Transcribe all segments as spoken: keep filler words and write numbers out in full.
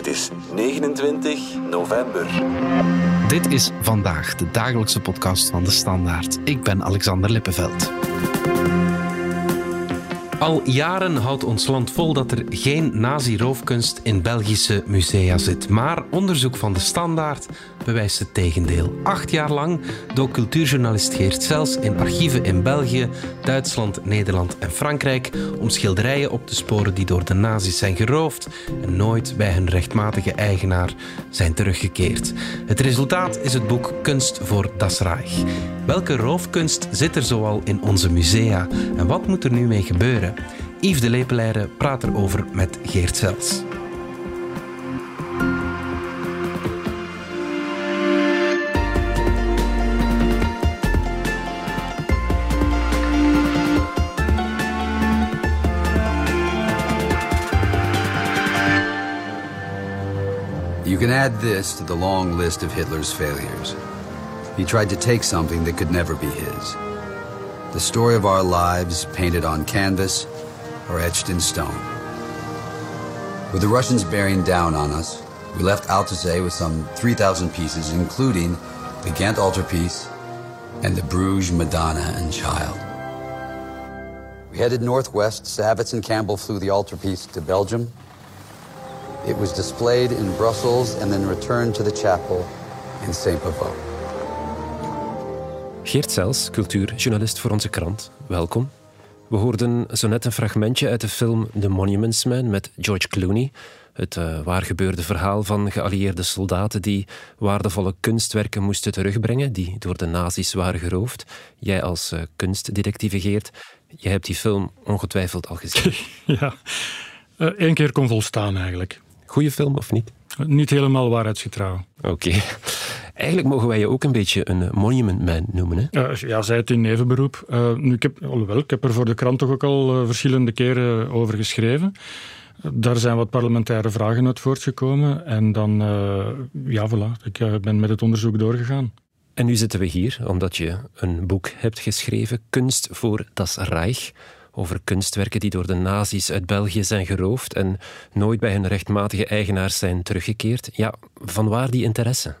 Het is negenentwintig november. Dit is Vandaag, de dagelijkse podcast van De Standaard. Ik ben Alexander Lippeveld. Al jaren houdt ons land vol dat er geen nazi-roofkunst in Belgische musea zit. Maar onderzoek van De Standaard bewijst het tegendeel. Acht jaar lang dook cultuurjournalist Geert Sels in archieven in België, Duitsland, Nederland en Frankrijk om schilderijen op te sporen die door de nazi's zijn geroofd en nooit bij hun rechtmatige eigenaar zijn teruggekeerd. Het resultaat is het boek Kunst voor Das Reich. Welke roofkunst zit er zoal in onze musea en wat moet er nu mee gebeuren? Yves de Lepeleire praat erover met Geert Sels. You can add this to the long list of Hitler's failures. He tried to take something that could never be his. The story of our lives painted on canvas or etched in stone. With the Russians bearing down on us, we left Altaze with some three thousand pieces, including the Ghent altarpiece and the Bruges Madonna and Child. We headed northwest. Savitz and Campbell flew the altarpiece to Belgium. It was displayed in Brussels and then returned to the chapel in Saint-Bavo. Geert Sels, cultuurjournalist voor onze krant. Welkom. We hoorden zo net een fragmentje uit de film The Monuments Men met George Clooney. Het uh, waargebeurde verhaal van geallieerde soldaten die waardevolle kunstwerken moesten terugbrengen die door de nazi's waren geroofd. Jij als uh, kunstdetectieve Geert, jij hebt die film ongetwijfeld al gezien. Ja, uh, één keer kon volstaan eigenlijk. Goeie film of niet? Uh, niet helemaal waarheidsgetrouw. Oké. Okay. Eigenlijk mogen wij je ook een beetje een monument man noemen, hè? Uh, ja, zij het in nevenberoep. Uh, nu, ik, heb, alhoewel, ik heb er voor de krant toch ook al uh, verschillende keren over geschreven. Uh, daar zijn wat parlementaire vragen uit voortgekomen. En dan, uh, ja, voilà, ik uh, ben met het onderzoek doorgegaan. En nu zitten we hier, omdat je een boek hebt geschreven, Kunst voor Das Reich, over kunstwerken die door de nazi's uit België zijn geroofd en nooit bij hun rechtmatige eigenaars zijn teruggekeerd. Ja, vanwaar die interesse?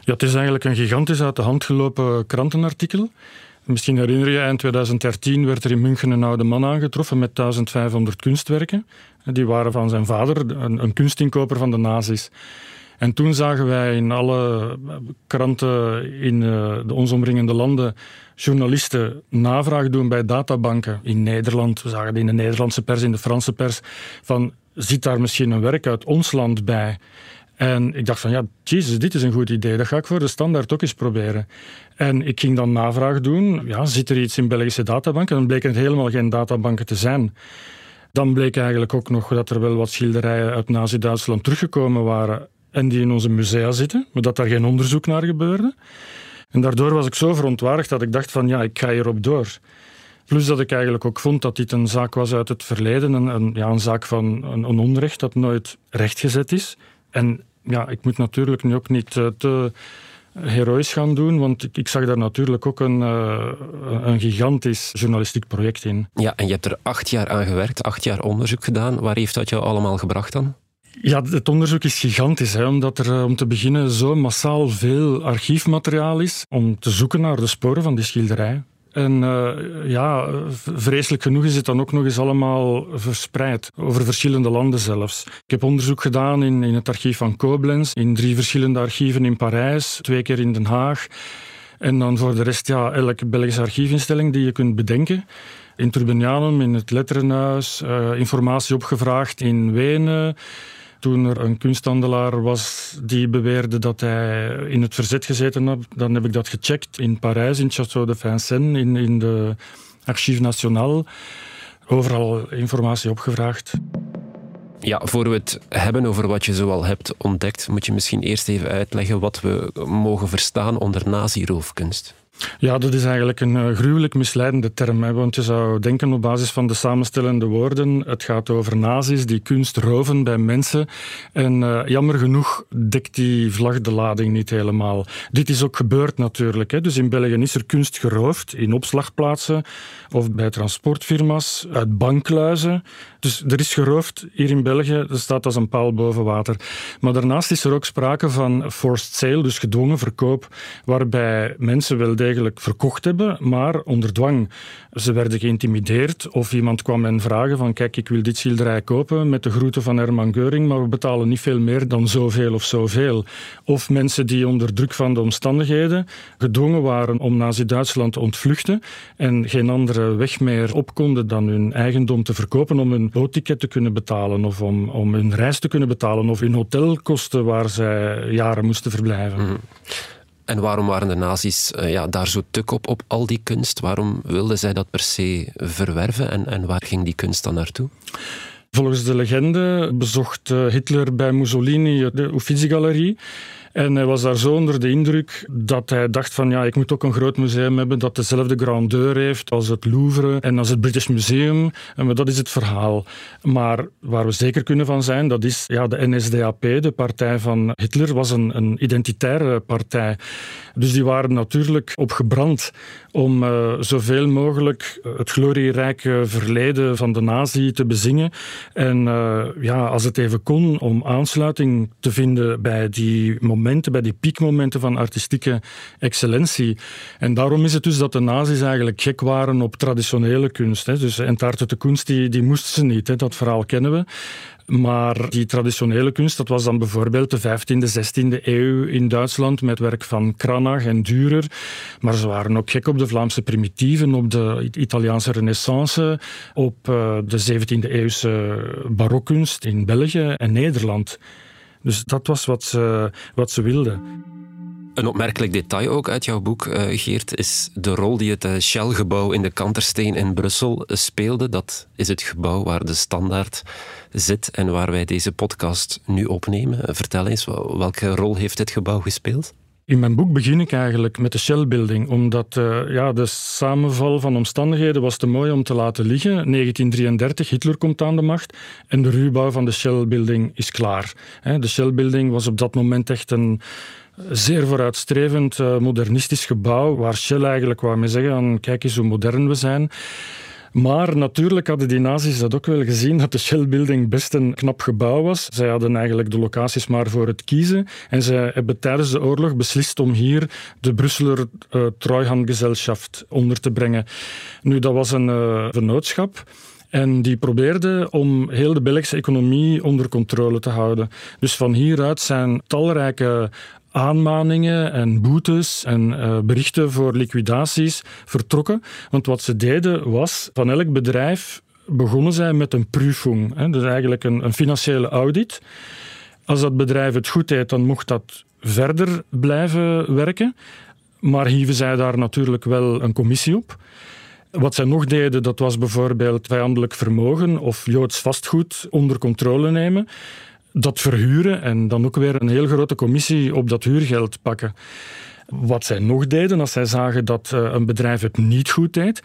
Ja, het is eigenlijk een gigantisch uit de hand gelopen krantenartikel. Misschien herinner je, eind twintig dertien werd er in München een oude man aangetroffen met vijftienhonderd kunstwerken. Die waren van zijn vader, een, een kunstinkoper van de nazi's. En toen zagen wij in alle kranten in uh, de ons omringende landen journalisten navraag doen bij databanken in Nederland. We zagen het in de Nederlandse pers, in de Franse pers, van zit daar misschien een werk uit ons land bij? En ik dacht van, ja, jezus, dit is een goed idee. Dat ga ik voor de Standaard ook eens proberen. En ik ging dan navraag doen. Ja, zit er iets in Belgische databanken? Dan bleken het helemaal geen databanken te zijn. Dan bleek eigenlijk ook nog dat er wel wat schilderijen uit Nazi-Duitsland teruggekomen waren en die in onze musea zitten, maar dat daar geen onderzoek naar gebeurde. En daardoor was ik zo verontwaardigd dat ik dacht van, ja, ik ga hierop door. Plus dat ik eigenlijk ook vond dat dit een zaak was uit het verleden. Een, een, ja, een zaak van een, een onrecht dat nooit rechtgezet is. En ja, ik moet natuurlijk nu ook niet uh, te heroïs gaan doen, want ik, ik zag daar natuurlijk ook een, uh, een gigantisch journalistiek project in. Ja, en je hebt er acht jaar aan gewerkt, acht jaar onderzoek gedaan. Waar heeft dat jou allemaal gebracht dan? Ja, het onderzoek is gigantisch, hè, omdat er uh, om te beginnen zo massaal veel archiefmateriaal is om te zoeken naar de sporen van die schilderij. En uh, ja, vreselijk genoeg is het dan ook nog eens allemaal verspreid, over verschillende landen zelfs. Ik heb onderzoek gedaan in, in het archief van Koblenz, in drie verschillende archieven in Parijs, twee keer in Den Haag. En dan voor de rest, ja, elke Belgische archiefinstelling die je kunt bedenken. In Trubenianum, in het Letterenhuis, uh, informatie opgevraagd in Wenen. Toen er een kunsthandelaar was die beweerde dat hij in het verzet gezeten had, dan heb ik dat gecheckt in Parijs, in Château de Vincennes, in, in de Archives Nationales. Overal informatie opgevraagd. Ja, voor we het hebben over wat je zoal hebt ontdekt, moet je misschien eerst even uitleggen wat we mogen verstaan onder nazi-roofkunst. Ja, dat is eigenlijk een uh, gruwelijk misleidende term. Hè, want je zou denken op basis van de samenstellende woorden. Het gaat over nazi's die kunst roven bij mensen. En uh, jammer genoeg dekt die vlag de lading niet helemaal. Dit is ook gebeurd natuurlijk. Hè. Dus in België is er kunst geroofd in opslagplaatsen of bij transportfirma's, uit bankluizen. Dus er is geroofd hier in België. Dat staat als een paal boven water. Maar daarnaast is er ook sprake van forced sale, dus gedwongen verkoop, waarbij mensen wel degelijk verkocht hebben, maar onder dwang. Ze werden geïntimideerd of iemand kwam hen vragen van kijk, ik wil dit schilderij kopen met de groeten van Hermann Göring, maar we betalen niet veel meer dan zoveel of zoveel. Of mensen die onder druk van de omstandigheden gedwongen waren om Nazi-Duitsland te ontvluchten en geen andere weg meer op konden dan hun eigendom te verkopen om hun bootticket te kunnen betalen of om, om hun reis te kunnen betalen of hun hotelkosten waar zij jaren moesten verblijven. Mm. En waarom waren de nazi's uh, ja, daar zo tuk op, op al die kunst? Waarom wilden zij dat per se verwerven? En, en waar ging die kunst dan naartoe? Volgens de legende bezocht Hitler bij Mussolini de Uffizi-galerie. En hij was daar zo onder de indruk dat hij dacht van ja, ik moet ook een groot museum hebben dat dezelfde grandeur heeft als het Louvre en als het British Museum. En dat is het verhaal. Maar waar we zeker kunnen van zijn, dat is ja, de N S D A P, de partij van Hitler, was een, een identitaire partij. Dus die waren natuurlijk opgebrand om uh, zoveel mogelijk het glorierijke verleden van de nazi te bezingen. En uh, ja, als het even kon, om aansluiting te vinden bij die momenten, bij die piekmomenten van artistieke excellentie. En daarom is het dus dat de nazi's eigenlijk gek waren op traditionele kunst. Hè. Dus entartete de kunst, die, die moesten ze niet. Hè. Dat verhaal kennen we. Maar die traditionele kunst, dat was dan bijvoorbeeld de vijftiende, zestiende eeuw in Duitsland met werk van Cranach en Dürer. Maar ze waren ook gek op de Vlaamse primitieven, op de Italiaanse renaissance, op de zeventiende eeuwse barokkunst in België en Nederland. Dus dat was wat ze, wat ze wilden. Een opmerkelijk detail ook uit jouw boek, uh, Geert, is de rol die het uh, Shell-gebouw in de Kantersteen in Brussel uh, speelde. Dat is het gebouw waar de Standaard zit en waar wij deze podcast nu opnemen. Uh, vertel eens, welke rol heeft dit gebouw gespeeld? In mijn boek begin ik eigenlijk met de Shell-building, omdat uh, ja, de samenval van omstandigheden was te mooi om te laten liggen. negentien drieëndertig, Hitler komt aan de macht en de ruwbouw van de Shell-building is klaar. De Shell-building was op dat moment echt een zeer vooruitstrevend, uh, modernistisch gebouw, waar Shell eigenlijk wou mee zeggen, kijk eens hoe modern we zijn. Maar natuurlijk hadden die nazi's dat ook wel gezien, dat de Shell-building best een knap gebouw was. Zij hadden eigenlijk de locaties maar voor het kiezen. En zij hebben tijdens de oorlog beslist om hier de Brusseler uh, Troyhand-gezelschap onder te brengen. Nu, dat was een uh, vennootschap. En die probeerde om heel de Belgische economie onder controle te houden. Dus van hieruit zijn talrijke aanmaningen en boetes en uh, berichten voor liquidaties vertrokken. Want wat ze deden was, van elk bedrijf begonnen zij met een prüfung. Hè? Dus eigenlijk een, een financiële audit. Als dat bedrijf het goed deed, dan mocht dat verder blijven werken. Maar hieven zij daar natuurlijk wel een commissie op. Wat zij nog deden, dat was bijvoorbeeld vijandelijk vermogen of Joods vastgoed onder controle nemen. Dat verhuren en dan ook weer een heel grote commissie op dat huurgeld pakken. Wat zij nog deden, als zij zagen dat een bedrijf het niet goed deed,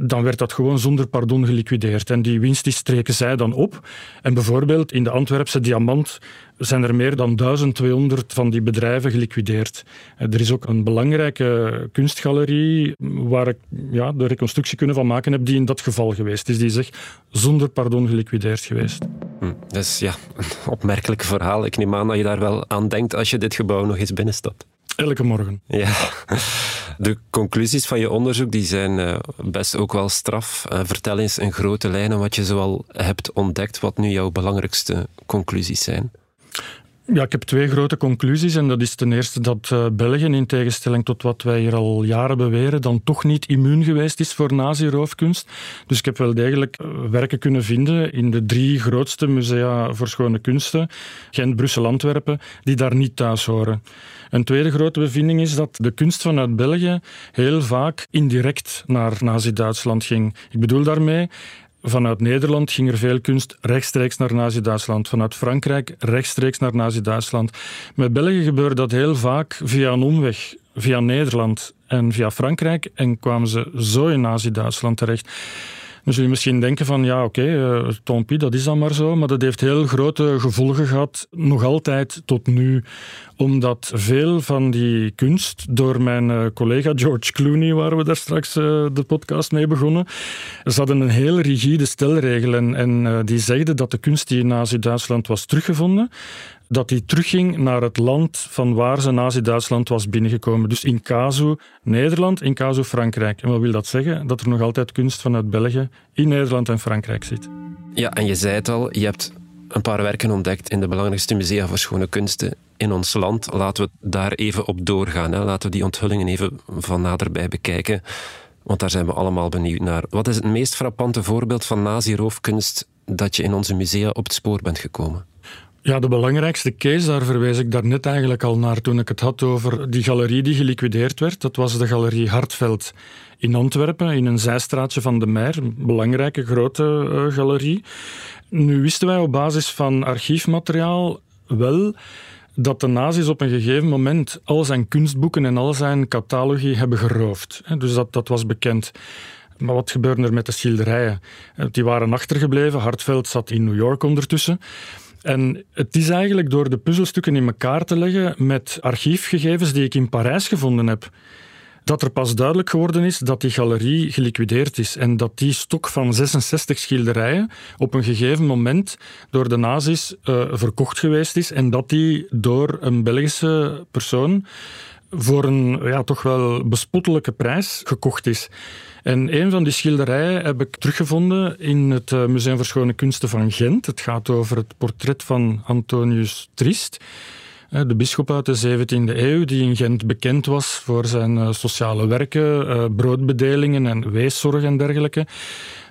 dan werd dat gewoon zonder pardon geliquideerd. En die winst die streken zij dan op. En bijvoorbeeld in de Antwerpse Diamant zijn er meer dan duizend tweehonderd van die bedrijven geliquideerd. Er is ook een belangrijke kunstgalerie waar ik ja, de reconstructie kunnen van maken heb die in dat geval geweest is. Die is zonder pardon geliquideerd geweest. Hm, dus ja, een opmerkelijk verhaal. Ik neem aan dat je daar wel aan denkt als je dit gebouw nog eens binnenstapt. Elke morgen. Ja. De conclusies van je onderzoek die zijn best ook wel straf. Vertel eens in grote lijnen wat je zoal hebt ontdekt, wat nu jouw belangrijkste conclusies zijn. Ja, ik heb twee grote conclusies en dat is ten eerste dat uh, België, in tegenstelling tot wat wij hier al jaren beweren, dan toch niet immuun geweest is voor nazi-roofkunst. Dus ik heb wel degelijk uh, werken kunnen vinden in de drie grootste musea voor schone kunsten, Ghent, Brussel, Antwerpen, die daar niet thuis horen. Een tweede grote bevinding is dat de kunst vanuit België heel vaak indirect naar nazi-Duitsland ging. Ik bedoel daarmee, vanuit Nederland ging er veel kunst rechtstreeks naar nazi-Duitsland. Vanuit Frankrijk rechtstreeks naar nazi-Duitsland. Met België gebeurde dat heel vaak via een omweg. via Nederland en via Frankrijk en kwamen ze zo in Nazi-Duitsland terecht. Dan zul je misschien denken van, ja, oké, okay, uh, Tompi, dat is dan maar zo. Maar dat heeft heel grote gevolgen gehad, nog altijd tot nu. Omdat veel van die kunst door mijn uh, collega George Clooney, waar we daar straks uh, de podcast mee begonnen, ze hadden een heel rigide stelregel. En, en uh, die zegde dat de kunst die in Nazi-Duitsland was teruggevonden, dat die terugging naar het land van waar ze Nazi-Duitsland was binnengekomen. Dus in casu Nederland, in casu Frankrijk. En wat wil dat zeggen? Dat er nog altijd kunst vanuit België in Nederland en Frankrijk zit. Ja, en je zei het al, je hebt een paar werken ontdekt in de belangrijkste musea voor schone kunsten in ons land. Laten we daar even op doorgaan. Hè. Laten we die onthullingen even van naderbij bekijken. Want daar zijn we allemaal benieuwd naar. Wat is het meest frappante voorbeeld van nazi-roofkunst dat je in onze musea op het spoor bent gekomen? Ja, de belangrijkste case, daar verwees ik daarnet eigenlijk al naar toen ik het had over die galerie die geliquideerd werd. Dat was de galerie Hartveld in Antwerpen, in een zijstraatje van de Meer. Een belangrijke, grote uh, galerie. Nu wisten wij op basis van archiefmateriaal wel dat de nazi's op een gegeven moment al zijn kunstboeken en al zijn catalogi hebben geroofd. Dus dat, dat was bekend. Maar wat gebeurde er met de schilderijen? Die waren achtergebleven. Hartveld zat in New York ondertussen. En het is eigenlijk door de puzzelstukken in elkaar te leggen met archiefgegevens die ik in Parijs gevonden heb, dat er pas duidelijk geworden is dat die galerie geliquideerd is en dat die stok van zesenzestig schilderijen op een gegeven moment door de nazi's uh, verkocht geweest is en dat die door een Belgische persoon voor een ja, toch wel bespottelijke prijs gekocht is. En een van die schilderijen heb ik teruggevonden in het Museum voor Schone Kunsten van Gent. Het gaat over het portret van Antonius Trist, de bisschop uit de zeventiende eeuw, die in Gent bekend was voor zijn sociale werken, broodbedelingen en weeszorg en dergelijke.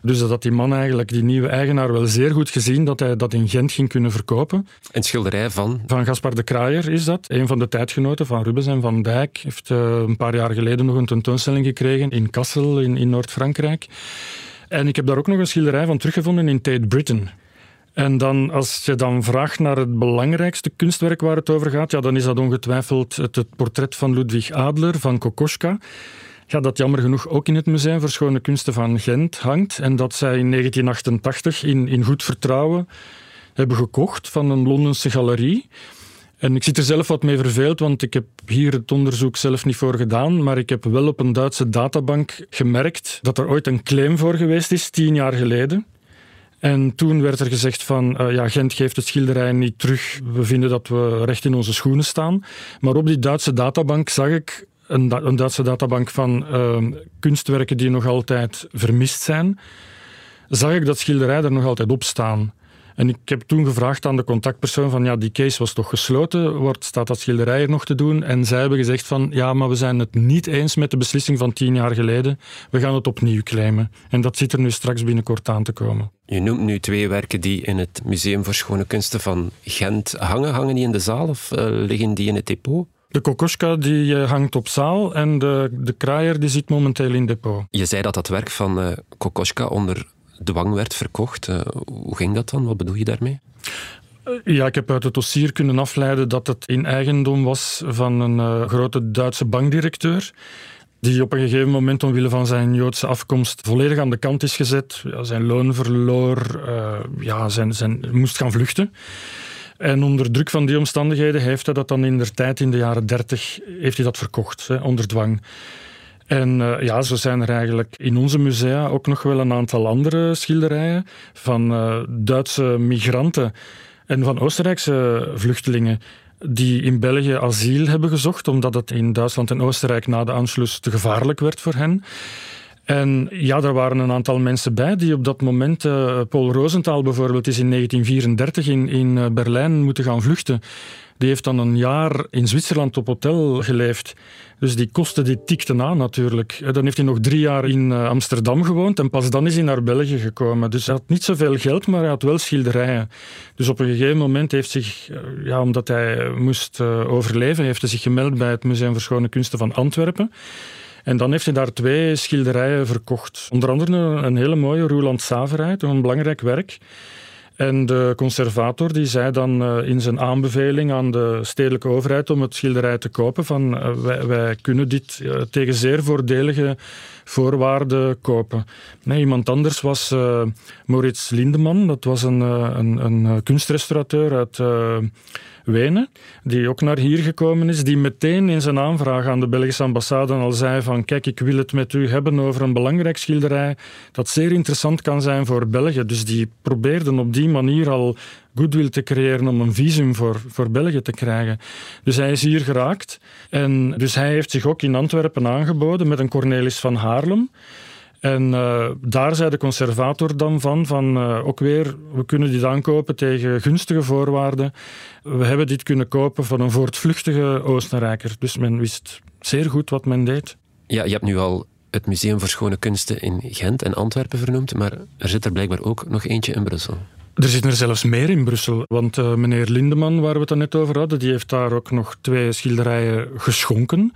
Dus dat had die man eigenlijk, die nieuwe eigenaar, wel zeer goed gezien dat hij dat in Gent ging kunnen verkopen. Een schilderij van? Van Gaspar de Craeyer is dat. Een van de tijdgenoten van Rubens en Van Dijk. Heeft uh, een paar jaar geleden nog een tentoonstelling gekregen in Kassel, in, in Noord-Frankrijk. En ik heb daar ook nog een schilderij van teruggevonden in Tate Britain. En dan, als je dan vraagt naar het belangrijkste kunstwerk waar het over gaat, ja, dan is dat ongetwijfeld het, het portret van Ludwig Adler, van Kokoschka. Ja, dat jammer genoeg ook in het Museum voor Schone Kunsten van Gent hangt. En dat zij in negentien achtentachtig in, in goed vertrouwen hebben gekocht van een Londense galerie. En ik zit er zelf wat mee verveeld, want ik heb hier het onderzoek zelf niet voor gedaan. Maar ik heb wel op een Duitse databank gemerkt dat er ooit een claim voor geweest is, tien jaar geleden. En toen werd er gezegd van, uh, ja, Gent geeft het schilderij niet terug. We vinden dat we recht in onze schoenen staan. Maar op die Duitse databank zag ik een, da- een Duitse databank van uh, kunstwerken die nog altijd vermist zijn, zag ik dat schilderij er nog altijd op staan. En ik heb toen gevraagd aan de contactpersoon van, ja, die case was toch gesloten, wat staat dat schilderij er nog te doen? En zij hebben gezegd van, ja, maar we zijn het niet eens met de beslissing van tien jaar geleden. We gaan het opnieuw claimen. En dat zit er nu straks binnenkort aan te komen. Je noemt nu twee werken die in het Museum voor Schone Kunsten van Gent hangen. Hangen die in de zaal of uh, liggen die in het depot? De Kokoschka die hangt op zaal en de, de Kraaier die zit momenteel in depot. Je zei dat dat werk van uh, Kokoschka onder dwang werd verkocht. Uh, hoe ging dat dan? Wat bedoel je daarmee? Uh, ja, ik heb uit het dossier kunnen afleiden dat het in eigendom was van een uh, grote Duitse bankdirecteur, die op een gegeven moment omwille van zijn Joodse afkomst volledig aan de kant is gezet. Ja, zijn loon verloor, uh, ja, zijn, zijn, moest gaan vluchten. En onder druk van die omstandigheden heeft hij dat dan in de tijd, in de jaren dertig, heeft hij dat verkocht, hè, onder dwang. En uh, ja, zo zijn er eigenlijk in onze musea ook nog wel een aantal andere schilderijen van uh, Duitse migranten en van Oostenrijkse vluchtelingen die in België asiel hebben gezocht, omdat het in Duitsland en Oostenrijk na de Anschluss te gevaarlijk werd voor hen. En ja, daar waren een aantal mensen bij die op dat moment, uh, Paul Rosenthal bijvoorbeeld, is in negentien vierendertig in, in Berlijn moeten gaan vluchten. Die heeft dan een jaar in Zwitserland op hotel geleefd. Dus die kosten die tikten aan natuurlijk. Dan heeft hij nog drie jaar in Amsterdam gewoond en pas dan is hij naar België gekomen. Dus hij had niet zoveel geld, maar hij had wel schilderijen. Dus op een gegeven moment heeft zich, ja, omdat hij moest overleven, heeft hij zich gemeld bij het Museum voor Schone Kunsten van Antwerpen. En dan heeft hij daar twee schilderijen verkocht. Onder andere een hele mooie Roeland Saverij, een belangrijk werk. En de conservator die zei dan uh, in zijn aanbeveling aan de stedelijke overheid om het schilderij te kopen van uh, wij, wij kunnen dit uh, tegen zeer voordelige voorwaarden kopen. Nee, iemand anders was uh, Moritz Lindeman, dat was een, uh, een, een kunstrestaurateur uit uh, Wenen, die ook naar hier gekomen is, die meteen in zijn aanvraag aan de Belgische ambassade al zei van kijk, ik wil het met u hebben over een belangrijk schilderij dat zeer interessant kan zijn voor België. Dus die probeerden op die manier al goodwill te creëren om een visum voor, voor België te krijgen. Dus hij is hier geraakt en dus hij heeft zich ook in Antwerpen aangeboden met een Cornelis van Haarlem. En uh, daar zei de conservator dan van, van uh, ook weer, we kunnen dit aankopen tegen gunstige voorwaarden. We hebben dit kunnen kopen van een voortvluchtige Oostenrijker. Dus men wist zeer goed wat men deed. Ja, je hebt nu al het Museum voor Schone Kunsten in Gent en Antwerpen vernoemd, maar er zit er blijkbaar ook nog eentje in Brussel. Er zitten er zelfs meer in Brussel, want uh, meneer Lindeman, waar we het net over hadden, die heeft daar ook nog twee schilderijen geschonken.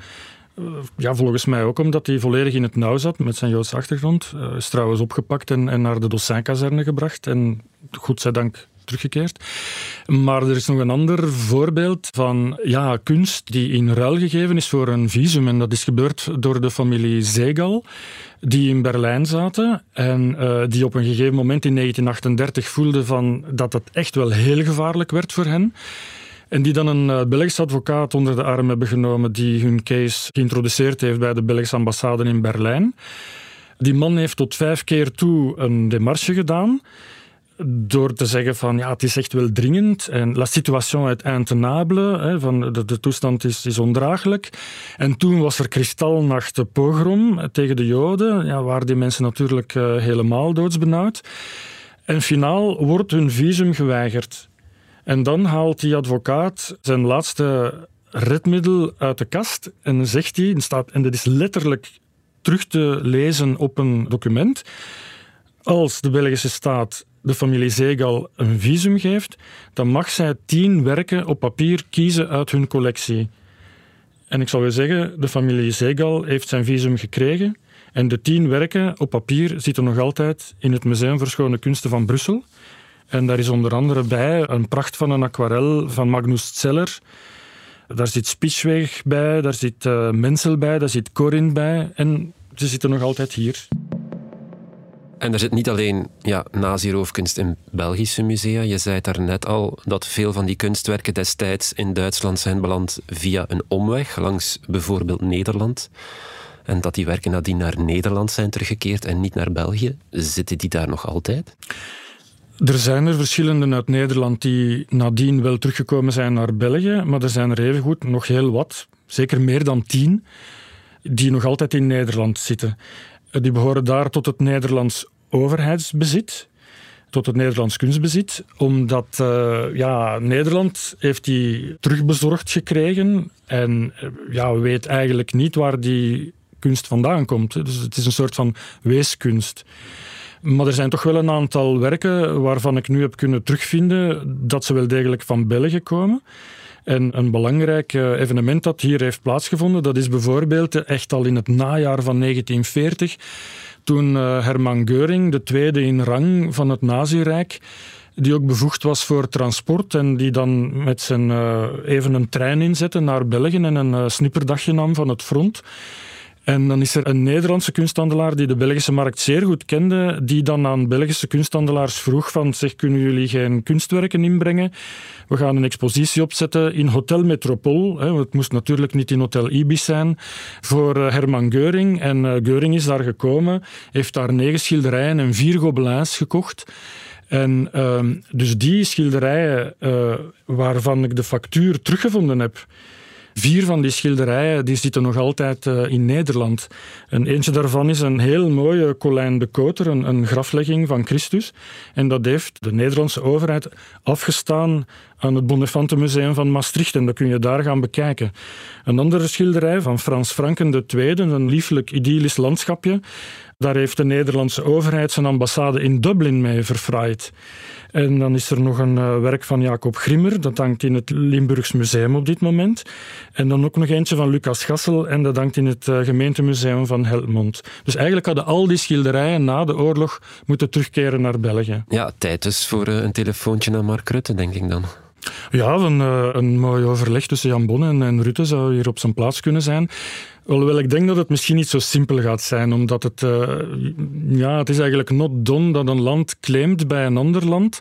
Ja, volgens mij ook omdat hij volledig in het nauw zat met zijn Joodse achtergrond. Uh, is trouwens opgepakt en, en naar de docenkazerne gebracht en godzijdank teruggekeerd. Maar er is nog een ander voorbeeld van ja, kunst die in ruil gegeven is voor een visum. En dat is gebeurd door de familie Zegal, die in Berlijn zaten en uh, die op een gegeven moment in negentien achtendertig voelden van, dat het echt wel heel gevaarlijk werd voor hen. En die dan een Belgische advocaat onder de arm hebben genomen die hun case geïntroduceerd heeft bij de Belgische ambassade in Berlijn. Die man heeft tot vijf keer toe een démarche gedaan door te zeggen van ja, het is echt wel dringend en la situation est intenable, hè, van de, de toestand is, is ondraaglijk. En toen was er Kristalnacht, de pogrom tegen de Joden, ja, waar die mensen natuurlijk uh, helemaal doodsbenauwd. En finaal wordt hun visum geweigerd. En dan haalt die advocaat zijn laatste redmiddel uit de kast en zegt hij, en dit is letterlijk terug te lezen op een document, als de Belgische staat de familie Zegal een visum geeft, dan mag zij tien werken op papier kiezen uit hun collectie. En ik zal weer zeggen, de familie Zegal heeft zijn visum gekregen en de tien werken op papier zitten nog altijd in het Museum voor Schone Kunsten van Brussel. En daar is onder andere bij een pracht van een aquarel van Magnus Zeller. Daar zit Spitzweg bij, daar zit uh, Mensel bij, daar zit Corin bij. En ze zitten nog altijd hier. En er zit niet alleen ja, nazi-roofkunst in Belgische musea. Je zei daarnet al dat veel van die kunstwerken destijds in Duitsland zijn beland via een omweg, langs bijvoorbeeld Nederland. En dat die werken nadien naar Nederland zijn teruggekeerd en niet naar België. Zitten die daar nog altijd? Er zijn er verschillende uit Nederland die nadien wel teruggekomen zijn naar België, maar er zijn er evengoed nog heel wat, zeker meer dan tien, die nog altijd in Nederland zitten. Die behoren daar tot het Nederlands overheidsbezit, tot het Nederlands kunstbezit, omdat uh, ja, Nederland heeft die terugbezorgd gekregen en uh, ja, weet eigenlijk niet waar die kunst vandaan komt. Dus het is een soort van weeskunst. Maar er zijn toch wel een aantal werken waarvan ik nu heb kunnen terugvinden dat ze wel degelijk van België komen. En een belangrijk evenement dat hier heeft plaatsgevonden, dat is bijvoorbeeld echt al in het najaar van negentien veertig, toen Hermann Göring, de tweede in rang van het Nazirijk, die ook bevoegd was voor transport en die dan met zijn even een trein inzette naar België en een snipperdagje nam van het front. En dan is er een Nederlandse kunsthandelaar die de Belgische markt zeer goed kende, die dan aan Belgische kunsthandelaars vroeg van, zeg, kunnen jullie geen kunstwerken inbrengen? We gaan een expositie opzetten in Hotel Metropole, hè, het moest natuurlijk niet in Hotel Ibis zijn, voor uh, Hermann Göring. En uh, Göring is daar gekomen, heeft daar negen schilderijen en vier gobelins gekocht. En uh, dus die schilderijen uh, waarvan ik de factuur teruggevonden heb, vier van die schilderijen die zitten nog altijd uh, in Nederland. En eentje daarvan is een heel mooie Colijn de Koter, een, een graflegging van Christus. En dat heeft de Nederlandse overheid afgestaan aan het Bonnefantenmuseum van Maastricht en dat kun je daar gaan bekijken. Een andere schilderij van Frans Franken de Tweede, een lieflijk idyllisch landschapje. Daar heeft de Nederlandse overheid zijn ambassade in Dublin mee verfraaid. En dan is er nog een werk van Jacob Grimmer, dat hangt in het Limburgs Museum op dit moment. En dan ook nog eentje van Lucas Gassel en dat hangt in het gemeentemuseum van Helmond. Dus eigenlijk hadden al die schilderijen na de oorlog moeten terugkeren naar België. Ja, tijd dus voor een telefoontje naar Mark Rutte, denk ik dan. Ja, een, een mooi overleg tussen Jan Bon en, en Rutte zou hier op zijn plaats kunnen zijn. Alhoewel, ik denk dat het misschien niet zo simpel gaat zijn, omdat het... Uh, ja, het is eigenlijk not done dat een land claimt bij een ander land.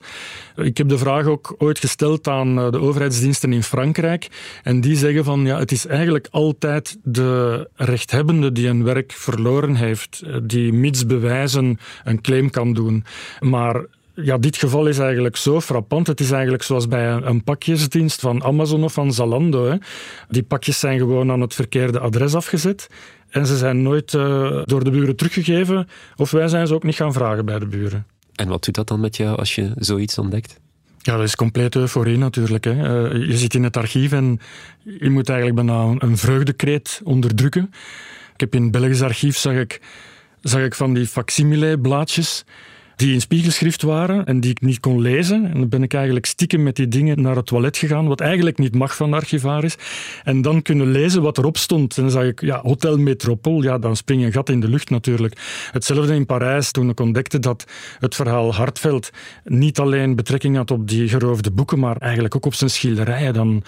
Ik heb de vraag ook ooit gesteld aan de overheidsdiensten in Frankrijk. En die zeggen van, ja, het is eigenlijk altijd de rechthebbende die een werk verloren heeft, die mits bewijzen een claim kan doen. Maar... ja, dit geval is eigenlijk zo frappant. Het is eigenlijk zoals bij een pakjesdienst van Amazon of van Zalando, hè. Die pakjes zijn gewoon aan het verkeerde adres afgezet. En ze zijn nooit uh, door de buren teruggegeven. Of wij zijn ze ook niet gaan vragen bij de buren. En wat doet dat dan met jou als je zoiets ontdekt? Ja, dat is compleet euforie natuurlijk, hè. Uh, je zit in het archief en je moet eigenlijk bijna een vreugdekreet onderdrukken. Ik heb in het Belgisch archief, zag ik, zag ik van die facsimile-blaadjes... die in spiegelschrift waren en die ik niet kon lezen. En dan ben ik eigenlijk stiekem met die dingen naar het toilet gegaan, wat eigenlijk niet mag van de archivaris. En dan kunnen lezen wat erop stond. En dan zag ik, ja, Hotel Metropole, ja, dan spring je een gat in de lucht natuurlijk. Hetzelfde in Parijs, toen ik ontdekte dat het verhaal Hartveld niet alleen betrekking had op die geroofde boeken, maar eigenlijk ook op zijn schilderijen. Dan,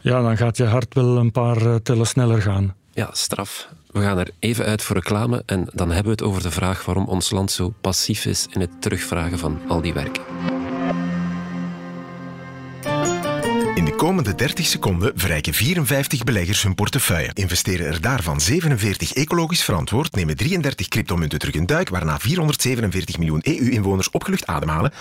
ja, dan gaat je hart wel een paar tellen sneller gaan. Ja, straf. We gaan er even uit voor reclame en dan hebben we het over de vraag waarom ons land zo passief is in het terugvragen van al die werken. In de komende dertig seconden verrijken vierenvijftig beleggers hun portefeuille. Investeren er daarvan zevenenveertig ecologisch verantwoord, nemen drieëndertig cryptomunten terug een duik, waarna vierhonderdzevenenveertig miljoen E U-inwoners opgelucht ademhalen,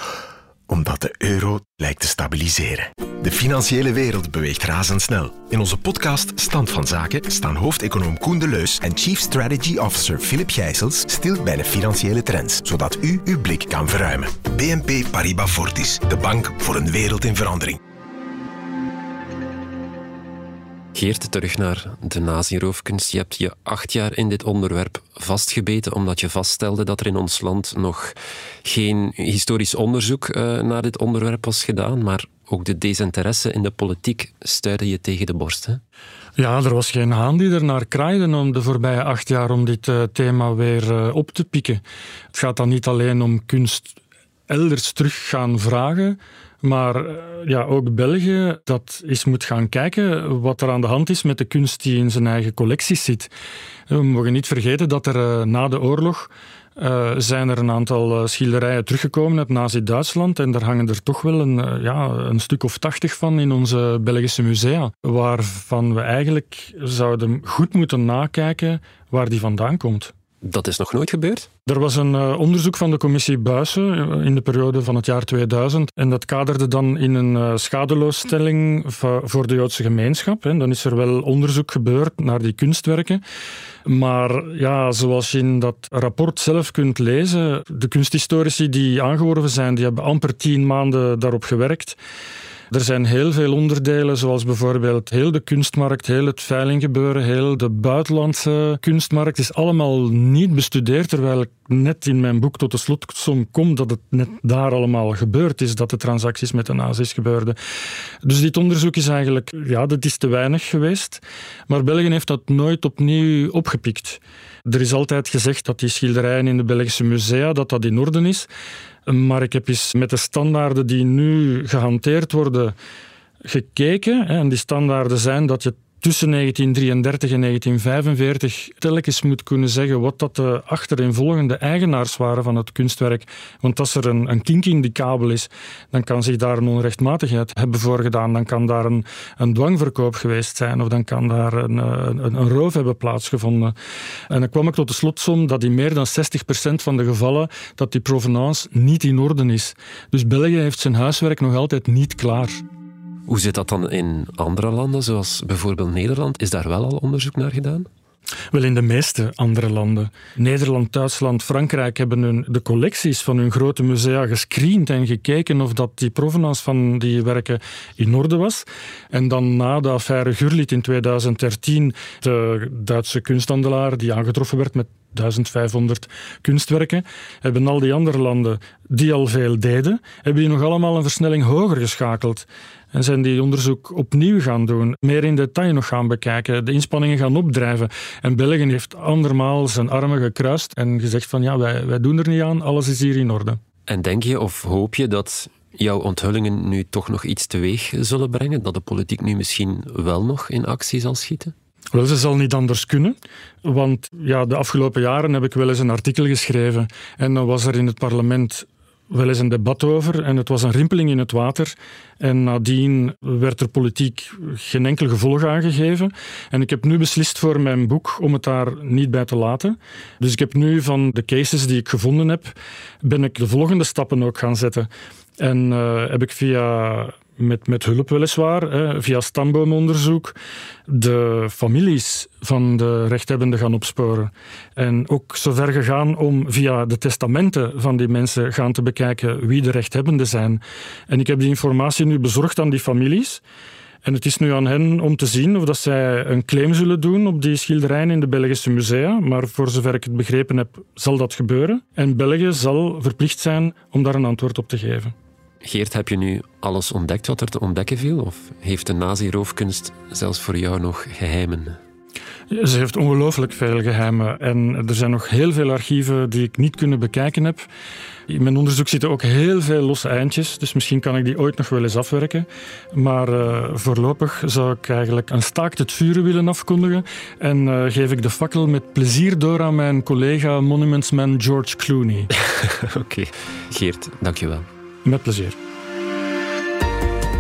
omdat de euro lijkt te stabiliseren. De financiële wereld beweegt razendsnel. In onze podcast Stand van Zaken staan hoofdeconoom Koen De Leus en Chief Strategy Officer Philip Gijsels stil bij de financiële trends, zodat u uw blik kan verruimen. B N P Paribas Fortis, de bank voor een wereld in verandering. Geert, terug naar de naziroofkunst. Je hebt je acht jaar in dit onderwerp vastgebeten omdat je vaststelde dat er in ons land nog geen historisch onderzoek uh, naar dit onderwerp was gedaan, maar ook de desinteresse in de politiek stuitte je tegen de borst, hè? Ja, er was geen haan die ernaar kraaide om de voorbije acht jaar om dit uh, thema weer uh, op te pikken. Het gaat dan niet alleen om kunst elders terug gaan vragen, maar ja, ook België dat eens moet gaan kijken wat er aan de hand is met de kunst die in zijn eigen collecties zit. We mogen niet vergeten dat er uh, na de oorlog uh, zijn er een aantal uh, schilderijen teruggekomen uit Nazi-Duitsland en daar hangen er toch wel een, uh, ja, een stuk of tachtig van in onze Belgische musea, waarvan we eigenlijk zouden goed moeten nakijken waar die vandaan komt. Dat is nog nooit gebeurd? Er was een uh, onderzoek van de commissie Buijsen in de periode van het jaar tweeduizend en dat kaderde dan in een uh, schadeloosstelling va- voor de Joodse gemeenschap. Hè. Dan is er wel onderzoek gebeurd naar die kunstwerken. Maar ja, zoals je in dat rapport zelf kunt lezen, de kunsthistorici die aangeworven zijn, die hebben amper tien maanden daarop gewerkt. Er zijn heel veel onderdelen, zoals bijvoorbeeld heel de kunstmarkt, heel het veilinggebeuren, heel de buitenlandse kunstmarkt. Het is allemaal niet bestudeerd, terwijl ik net in mijn boek tot de slotsom kom dat het net daar allemaal gebeurd is, dat de transacties met de nazi's gebeurden. Dus dit onderzoek is eigenlijk, ja, dat is te weinig geweest. Maar België heeft dat nooit opnieuw opgepikt. Er is altijd gezegd dat die schilderijen in de Belgische musea, dat dat in orde is. Maar ik heb eens met de standaarden die nu gehanteerd worden gekeken. En die standaarden zijn dat je tussen negentien drieëndertig en negentien vijfenveertig telkens moet kunnen zeggen wat dat de achtereenvolgende eigenaars waren van het kunstwerk. Want als er een, een kink in die kabel is, dan kan zich daar een onrechtmatigheid hebben voorgedaan. Dan kan daar een, een dwangverkoop geweest zijn of dan kan daar een, een, een roof hebben plaatsgevonden. En dan kwam ik tot de slotsom dat in meer dan zestig procent van de gevallen dat die provenance niet in orde is. Dus België heeft zijn huiswerk nog altijd niet klaar. Hoe zit dat dan in andere landen, zoals bijvoorbeeld Nederland? Is daar wel al onderzoek naar gedaan? Wel, in de meeste andere landen. Nederland, Duitsland, Frankrijk hebben hun, de collecties van hun grote musea gescreend en gekeken of dat die provenance van die werken in orde was. En dan na de affaire Gürlitt in tweeduizend dertien, de Duitse kunsthandelaar die aangetroffen werd met duizend vijfhonderd kunstwerken, hebben al die andere landen die al veel deden, hebben die nog allemaal een versnelling hoger geschakeld. En zijn die onderzoek opnieuw gaan doen, meer in detail nog gaan bekijken, de inspanningen gaan opdrijven. En België heeft andermaal zijn armen gekruist en gezegd van ja, wij, wij doen er niet aan, alles is hier in orde. En denk je of hoop je dat jouw onthullingen nu toch nog iets teweeg zullen brengen? Dat de politiek nu misschien wel nog in actie zal schieten? Wel, ze zal niet anders kunnen, want ja, de afgelopen jaren heb ik wel eens een artikel geschreven en dan was er in het parlement wel eens een debat over en het was een rimpeling in het water en nadien werd er politiek geen enkel gevolg aangegeven en ik heb nu beslist voor mijn boek om het daar niet bij te laten. Dus ik heb nu van de cases die ik gevonden heb, ben ik de volgende stappen ook gaan zetten en uh, heb ik via... Met, met hulp weliswaar, hè, via stamboomonderzoek, de families van de rechthebbenden gaan opsporen. En ook zover gegaan om via de testamenten van die mensen gaan te bekijken wie de rechthebbenden zijn. En ik heb die informatie nu bezorgd aan die families. En het is nu aan hen om te zien of dat zij een claim zullen doen op die schilderijen in de Belgische musea. Maar voor zover ik het begrepen heb, zal dat gebeuren. En België zal verplicht zijn om daar een antwoord op te geven. Geert, heb je nu alles ontdekt wat er te ontdekken viel? Of heeft de nazi-roofkunst zelfs voor jou nog geheimen? Ze heeft ongelooflijk veel geheimen. En er zijn nog heel veel archieven die ik niet kunnen bekijken heb. In mijn onderzoek zitten ook heel veel losse eindjes. Dus misschien kan ik die ooit nog wel eens afwerken. Maar uh, voorlopig zou ik eigenlijk een staakt het vuren willen afkondigen. En uh, geef ik de fakkel met plezier door aan mijn collega Monuments Man George Clooney. Oké. Okay. Geert, dank je wel. Met plezier.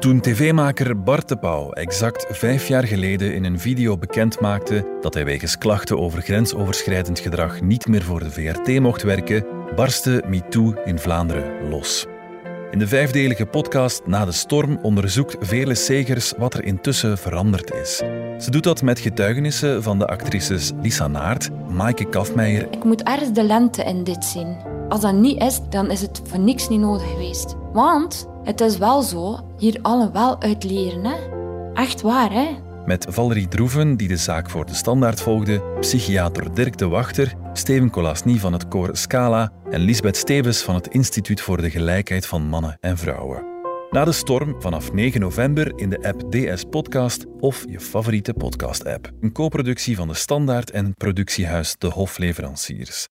Toen tv-maker Bart de Pauw exact vijf jaar geleden in een video bekendmaakte dat hij wegens klachten over grensoverschrijdend gedrag niet meer voor de V R T mocht werken, barstte MeToo in Vlaanderen los. In de vijfdelige podcast Na de Storm onderzoekt Veerle Segers wat er intussen veranderd is. Ze doet dat met getuigenissen van de actrices Lisa Naert, Maaike Kafmeijer... Ik moet ergens de lente in dit zien. Als dat niet is, dan is het voor niks niet nodig geweest. Want... Het is wel zo, hier allen wel uit leren, hè? Echt waar, hè? Met Valerie Droeven, die de zaak voor De Standaard volgde, psychiater Dirk de Wachter, Steven Kolasny van het koor Scala en Lisbeth Stevens van het Instituut voor de Gelijkheid van Mannen en Vrouwen. Na de Storm, vanaf negen november in de app D S Podcast of je favoriete podcast-app. Een co-productie van De Standaard en productiehuis De Hofleveranciers.